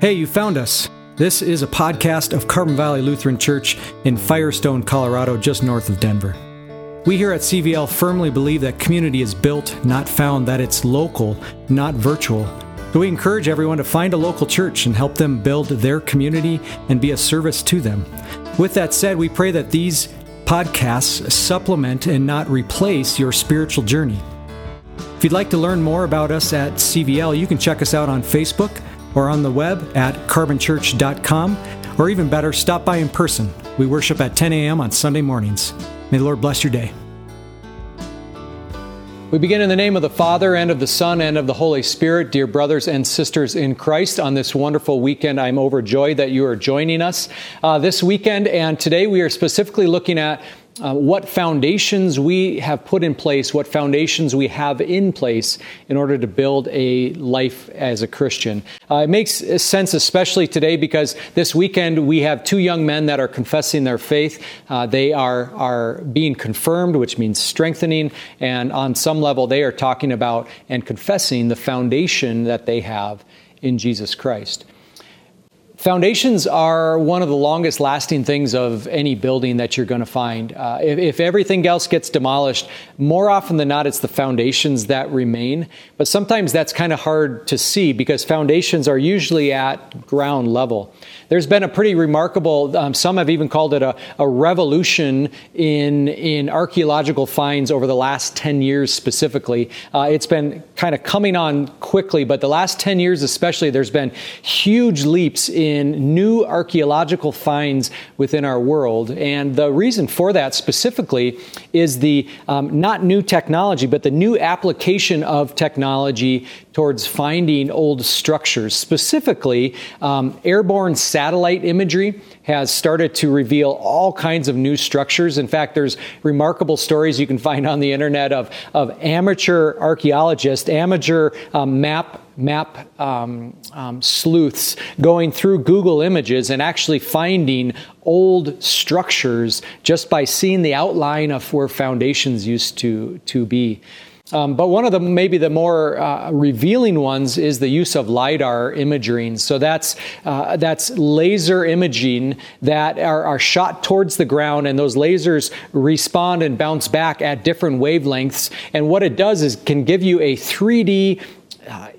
Hey, you found us. This is a podcast of Carbon Valley Lutheran Church in Firestone, Colorado, just north of Denver. We here at CVL firmly believe that community is built, not found, that it's local, not virtual. So we encourage everyone to find a local church and help them build their community and be a service to them. With that said, we pray that these podcasts supplement and not replace your spiritual journey. If you'd like to learn more about us at CVL, you can check us out on Facebook or on the web at carbonchurch.com, or even better, stop by in person. We worship at 10 a.m. on Sunday mornings. May the Lord bless your day. We begin in the name of the Father, and of the Son, and of the Holy Spirit. Dear brothers and sisters in Christ, on this wonderful weekend, I'm overjoyed that you are joining us this weekend. And today we are specifically looking at what foundations we have put in place, what foundations we have in place in order to build a life as a Christian. It makes sense especially today because this weekend we have two young men that are confessing their faith. They are being confirmed, which means strengthening, and on some level they are talking about and confessing the foundation that they have in Jesus Christ. Foundations are one of the longest lasting things of any building that you're going to find. If everything else gets demolished, more often than not, it's the foundations that remain. But sometimes that's kind of hard to see because foundations are usually at ground level. There's been a pretty remarkable, some have even called it a revolution in archaeological finds over the last 10 years specifically. It's been kind of coming on quickly, but the last 10 years especially, there's been huge leaps in new archaeological finds within our world. And the reason for that specifically is the, not new technology, but the new application of technology towards finding old structures. Specifically, airborne satellite imagery has started to reveal all kinds of new structures. In fact, there's remarkable stories you can find on the internet of amateur archaeologists, amateur map sleuths going through Google Images and actually finding old structures just by seeing the outline of where foundations used to be. But one of the maybe the more revealing ones is the use of LiDAR imaging. So that's laser imaging that are shot towards the ground, and those lasers respond and bounce back at different wavelengths. And what it does is can give you a 3D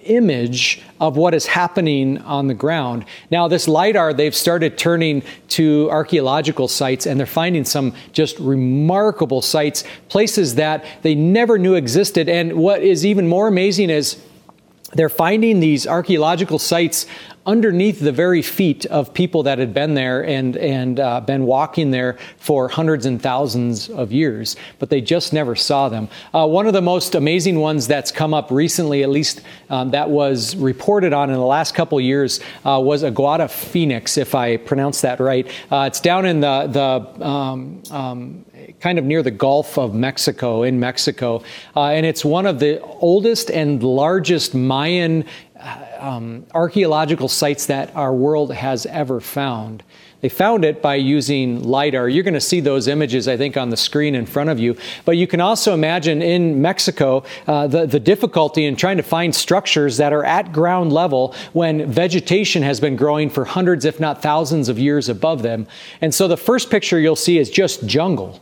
image of what is happening on the ground. Now, this LiDAR, they've started turning to archaeological sites, and they're finding some just remarkable sites, places that they never knew existed. And what is even more amazing is they're finding these archaeological sites underneath the very feet of people that had been there and been walking there for hundreds and thousands of years, but they just never saw them. One of the most amazing ones that's come up recently, at least that was reported on in the last couple years, was Aguada Phoenix, if I pronounce that right. It's down in the kind of near the Gulf of Mexico, in Mexico, and it's one of the oldest and largest Mayan archaeological sites that our world has ever found. They found it by using LiDAR. You're going to see those images, I think, on the screen in front of you. But you can also imagine in Mexico the difficulty in trying to find structures that are at ground level when vegetation has been growing for hundreds, if not thousands of years above them. And so the first picture you'll see is just jungle.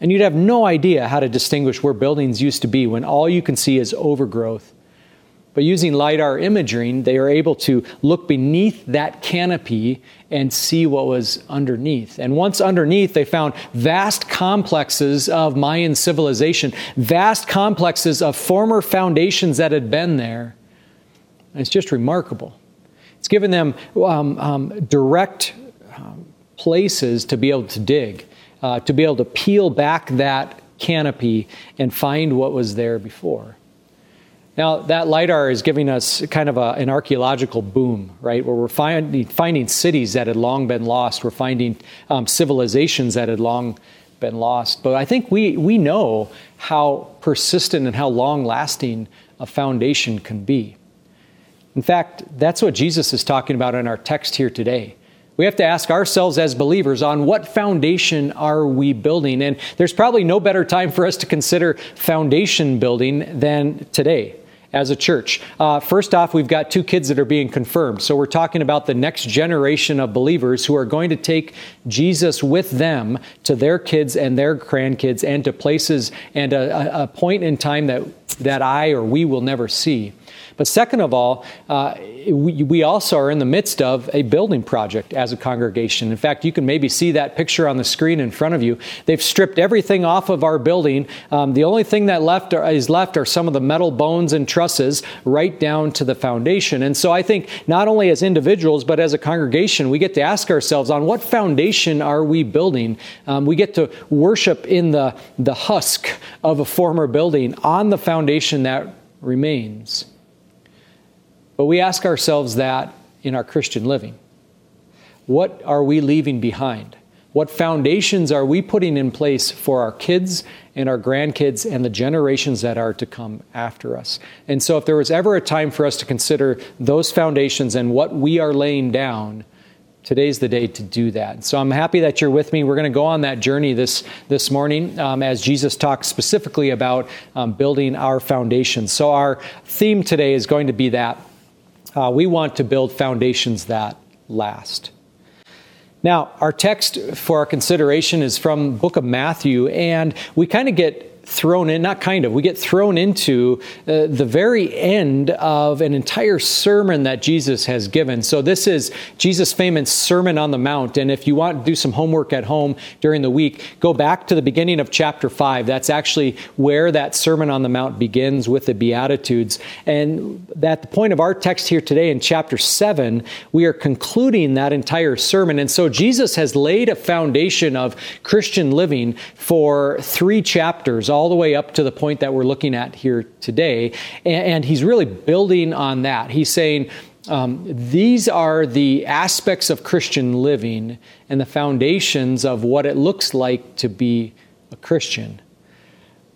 And you'd have no idea how to distinguish where buildings used to be when all you can see is overgrowth. But using LiDAR imaging, they are able to look beneath that canopy and see what was underneath. And once underneath, they found vast complexes of Mayan civilization, vast complexes of former foundations that had been there. And it's just remarkable. It's given them direct places to be able to dig, to be able to peel back that canopy and find what was there before. Now, that LiDAR is giving us kind of an archaeological boom, right? Where we're finding cities that had long been lost. We're finding civilizations that had long been lost. But I think we know how persistent and how long-lasting a foundation can be. In fact, that's what Jesus is talking about in our text here today. We have to ask ourselves as believers, on what foundation are we building? And there's probably no better time for us to consider foundation building than today. as a church. First off, we've got 2 kids that are being confirmed. So we're talking about the next generation of believers who are going to take Jesus with them to their kids and their grandkids and to places and a point in time that I or we will never see. But second of all, we also are in the midst of a building project as a congregation. In fact, you can maybe see that picture on the screen in front of you. They've stripped everything off of our building. The only thing that is left are some of the metal bones and trusses right down to the foundation. And so I think not only as individuals, but as a congregation, we get to ask ourselves, on what foundation are we building? We get to worship in the husk of a former building on the foundation that remains. But we ask ourselves that in our Christian living. What are we leaving behind? What foundations are we putting in place for our kids and our grandkids and the generations that are to come after us? And so if there was ever a time for us to consider those foundations and what we are laying down, today's the day to do that. So I'm happy that you're with me. We're going to go on that journey this morning as Jesus talks specifically about building our foundations. So our theme today is going to be that. We want to build foundations that last. Now, our text for our consideration is from the book of Matthew, and we kind of get thrown in, we get thrown into the very end of an entire sermon that Jesus has given. So this is Jesus' famous Sermon on the Mount, and if you want to do some homework at home during the week, go back to the beginning of chapter 5. That's actually where that Sermon on the Mount begins with the Beatitudes. And at the point of our text here today in chapter 7, we are concluding that entire sermon. And so Jesus has laid a foundation of Christian living for 3 chapters, all the way up to the point that we're looking at here today. And he's really building on that. He's saying, these are the aspects of Christian living and the foundations of what it looks like to be a Christian.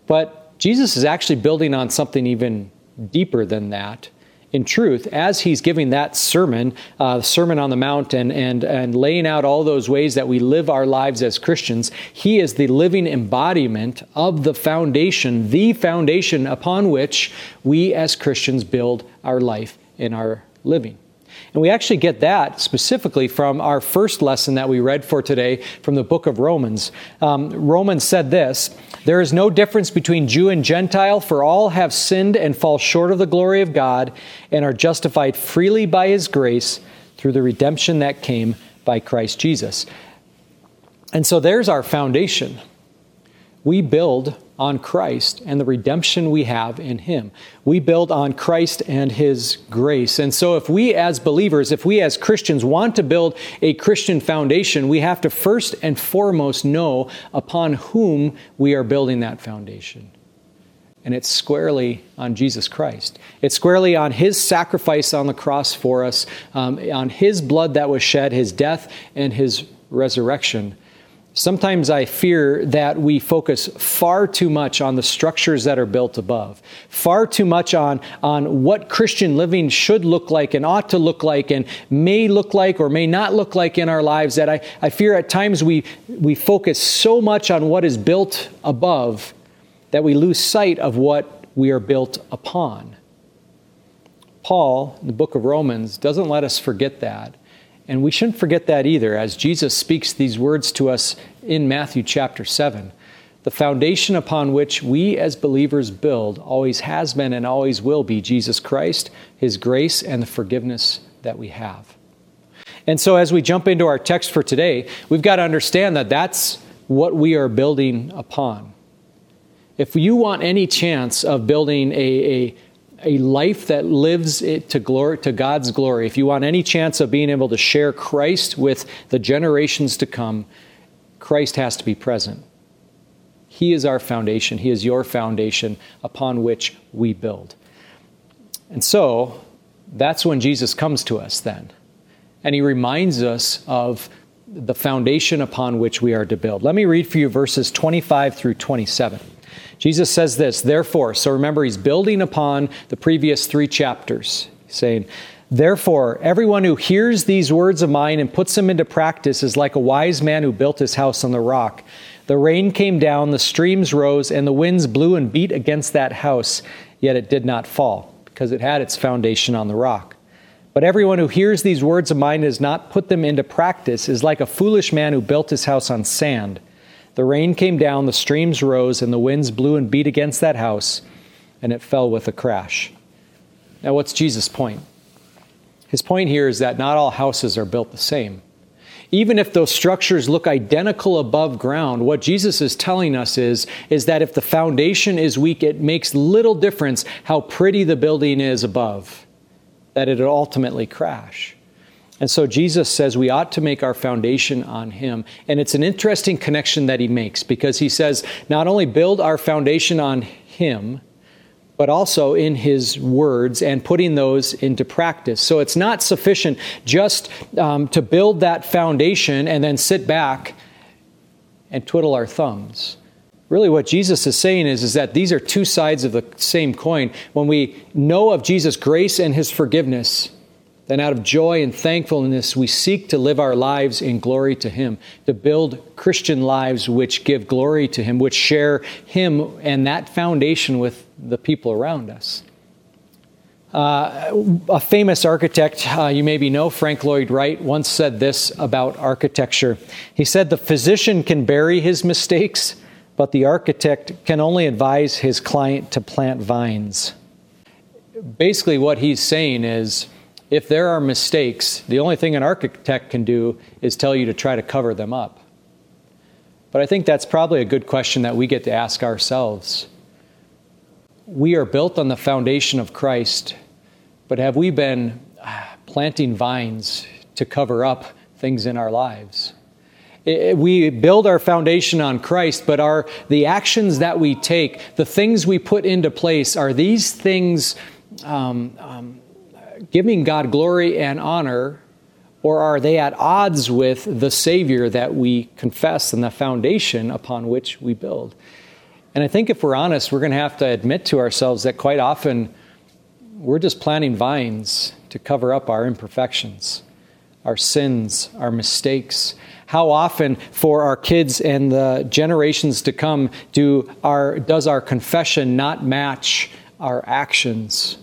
But Jesus is actually building on something even deeper than that. In truth, as he's giving that sermon, the Sermon on the Mount, and laying out all those ways that we live our lives as Christians, he is the living embodiment of the foundation upon which we as Christians build our life and our living. And we actually get that specifically from our first lesson that we read for today from the book of Romans. Romans said this, "There is no difference between Jew and Gentile, for all have sinned and fall short of the glory of God and are justified freely by His grace through the redemption that came by Christ Jesus." And so there's our foundation. We build on Christ and the redemption we have in Him. We build on Christ and His grace. And so if we as believers, if we as Christians want to build a Christian foundation, we have to first and foremost know upon whom we are building that foundation. And it's squarely on Jesus Christ. It's squarely on His sacrifice on the cross for us, on His blood that was shed, His death, and His resurrection. Sometimes I fear that we focus far too much on the structures that are built above, far too much on what Christian living should look like and ought to look like and may look like or may not look like in our lives, that I fear at times we focus so much on what is built above that we lose sight of what we are built upon. Paul, in the book of Romans, doesn't let us forget that. And we shouldn't forget that either, as Jesus speaks these words to us in Matthew chapter 7. The foundation upon which we as believers build always has been and always will be Jesus Christ, His grace, and the forgiveness that we have. And so as we jump into our text for today, we've got to understand that that's what we are building upon. If you want any chance of building a life that lives it to God's glory, if you want any chance of being able to share Christ with the generations to come, Christ has to be present. He is our foundation. He is your foundation upon which we build. And so that's when Jesus comes to us then. And He reminds us of the foundation upon which we are to build. Let me read for you verses 25 through 27. Jesus says this, "Therefore," so remember, He's building upon the previous 3 chapters, saying, "Therefore, everyone who hears these words of mine and puts them into practice is like a wise man who built his house on the rock. The rain came down, the streams rose, and the winds blew and beat against that house, yet it did not fall, because it had its foundation on the rock. But everyone who hears these words of mine and does not put them into practice is like a foolish man who built his house on sand. The rain came down, the streams rose, and the winds blew and beat against that house, and it fell with a crash. Now, what's Jesus' point? His point here is that not all houses are built the same. Even if those structures look identical above ground, what Jesus is telling us is that if the foundation is weak, it makes little difference how pretty the building is above, that it'll ultimately crash. And so Jesus says we ought to make our foundation on Him. And it's an interesting connection that He makes, because He says not only build our foundation on Him, but also in His words and putting those into practice. So it's not sufficient just to build that foundation and then sit back and twiddle our thumbs. Really what Jesus is saying is that these are two sides of the same coin. When we know of Jesus' grace and His forgiveness, then out of joy and thankfulness, we seek to live our lives in glory to Him, to build Christian lives which give glory to Him, which share Him and that foundation with the people around us. A famous architect, you maybe know, Frank Lloyd Wright, once said this about architecture. He said, "The physician can bury his mistakes, but the architect can only advise his client to plant vines." Basically what he's saying is, if there are mistakes, the only thing an architect can do is tell you to try to cover them up. But I think that's probably a good question that we get to ask ourselves. We are built on the foundation of Christ, but have we been planting vines to cover up things in our lives? We build our foundation on Christ, but are the actions that we take, the things we put into place, are these things giving God glory and honor, or are they at odds with the Savior that we confess and the foundation upon which we build? And I think if we're honest, we're going to have to admit to ourselves that quite often we're just planting vines to cover up our imperfections, our sins, our mistakes. How often for our kids and the generations to come does our confession not match our actions?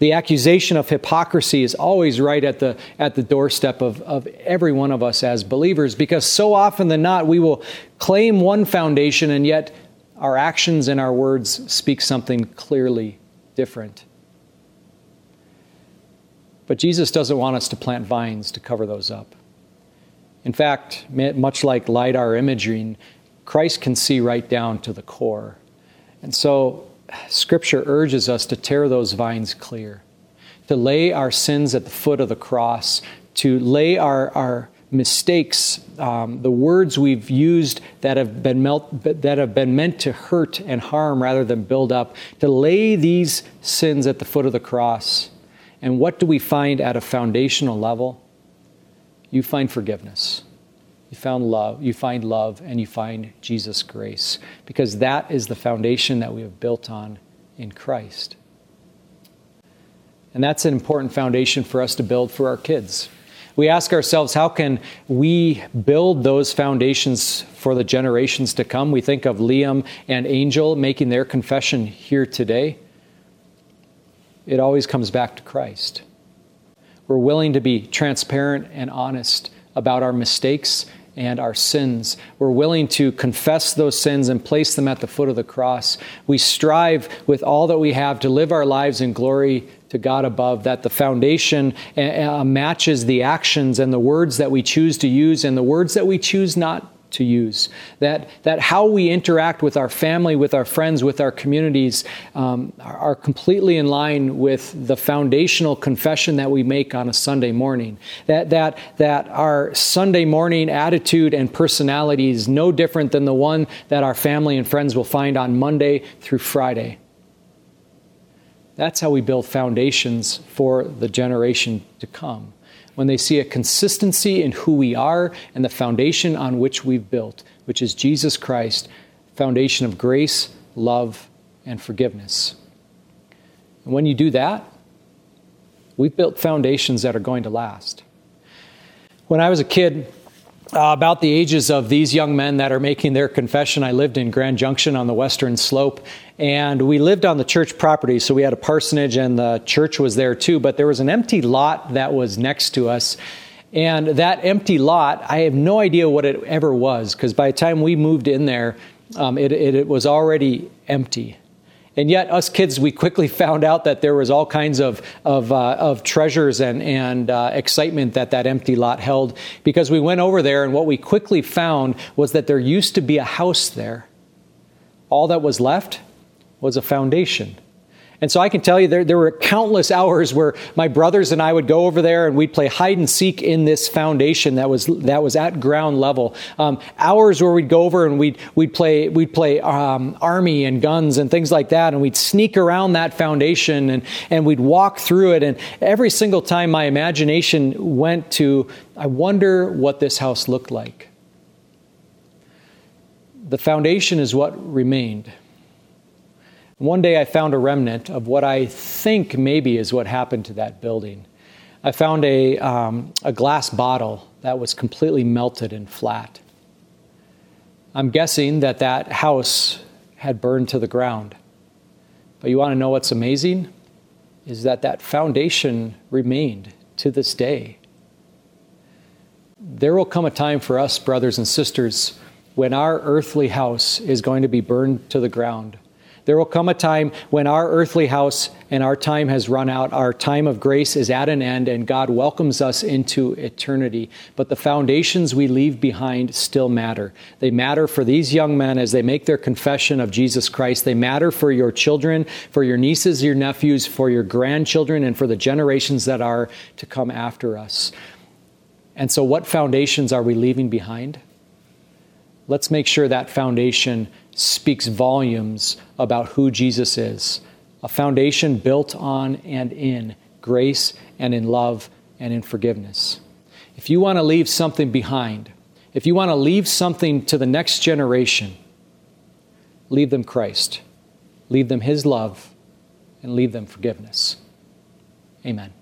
The accusation of hypocrisy is always right at the doorstep of every one of us as believers, because so often than not, we will claim one foundation, and yet our actions and our words speak something clearly different. But Jesus doesn't want us to plant vines to cover those up. In fact, much like LiDAR imaging, Christ can see right down to the core. And so Scripture urges us to tear those vines clear, to lay our sins at the foot of the cross, to lay our mistakes, the words we've used that have been meant to hurt and harm rather than build up, to lay these sins at the foot of the cross. And what do we find at a foundational level? You find forgiveness. You find love, and you find Jesus' grace, because that is the foundation that we have built on in Christ. And that's an important foundation for us to build for our kids. We ask ourselves, how can we build those foundations for the generations to come? We think of Liam and Angel making their confession here today. It always comes back to Christ. We're willing to be transparent and honest about our mistakes and our sins. We're willing to confess those sins and place them at the foot of the cross. We strive with all that we have to live our lives in glory to God above, that the foundation matches the actions and the words that we choose to use and the words that we choose not to use, that how we interact with our family, with our friends, with our communities are completely in line with the foundational confession that we make on a Sunday morning, that our Sunday morning attitude and personality is no different than the one that our family and friends will find on Monday through Friday. That's how we build foundations for the generation to come, when they see a consistency in who we are and the foundation on which we've built, which is Jesus Christ, foundation of grace, love, and forgiveness. And when you do that, we've built foundations that are going to last. When I was a kid, about the ages of these young men that are making their confession. I lived in Grand Junction on the western slope, and we lived on the church property. So we had a parsonage, and the church was there too. But there was an empty lot that was next to us. And that empty lot, I have no idea what it ever was, because by the time we moved in there, it was already empty. And yet, us kids, we quickly found out that there was all kinds of treasures and excitement that empty lot held, because we went over there, and what we quickly found was that there used to be a house there. All that was left was a foundation. And so I can tell you there were countless hours where my brothers and I would go over there and we'd play hide and seek in this foundation that was at ground level. Hours where we'd go over and we'd play army and guns and things like that, and we'd sneak around that foundation and we'd walk through it. And every single time my imagination went to, I wonder what this house looked like. The foundation is what remained. One day I found a remnant of what I think maybe is what happened to that building. I found a glass bottle that was completely melted and flat. I'm guessing that house had burned to the ground. But you want to know what's amazing? Is that foundation remained to this day. There will come a time for us, brothers and sisters, when our earthly house is going to be burned to the ground. There will come a time when our earthly house and our time has run out, our time of grace is at an end, and God welcomes us into eternity. But the foundations we leave behind still matter. They matter for these young men as they make their confession of Jesus Christ. They matter for your children, for your nieces, your nephews, for your grandchildren, and for the generations that are to come after us. And so what foundations are we leaving behind? Let's make sure that foundation speaks volumes about who Jesus is. A foundation built on and in grace and in love and in forgiveness. If you want to leave something behind, if you want to leave something to the next generation, leave them Christ, leave them His love, and leave them forgiveness. Amen.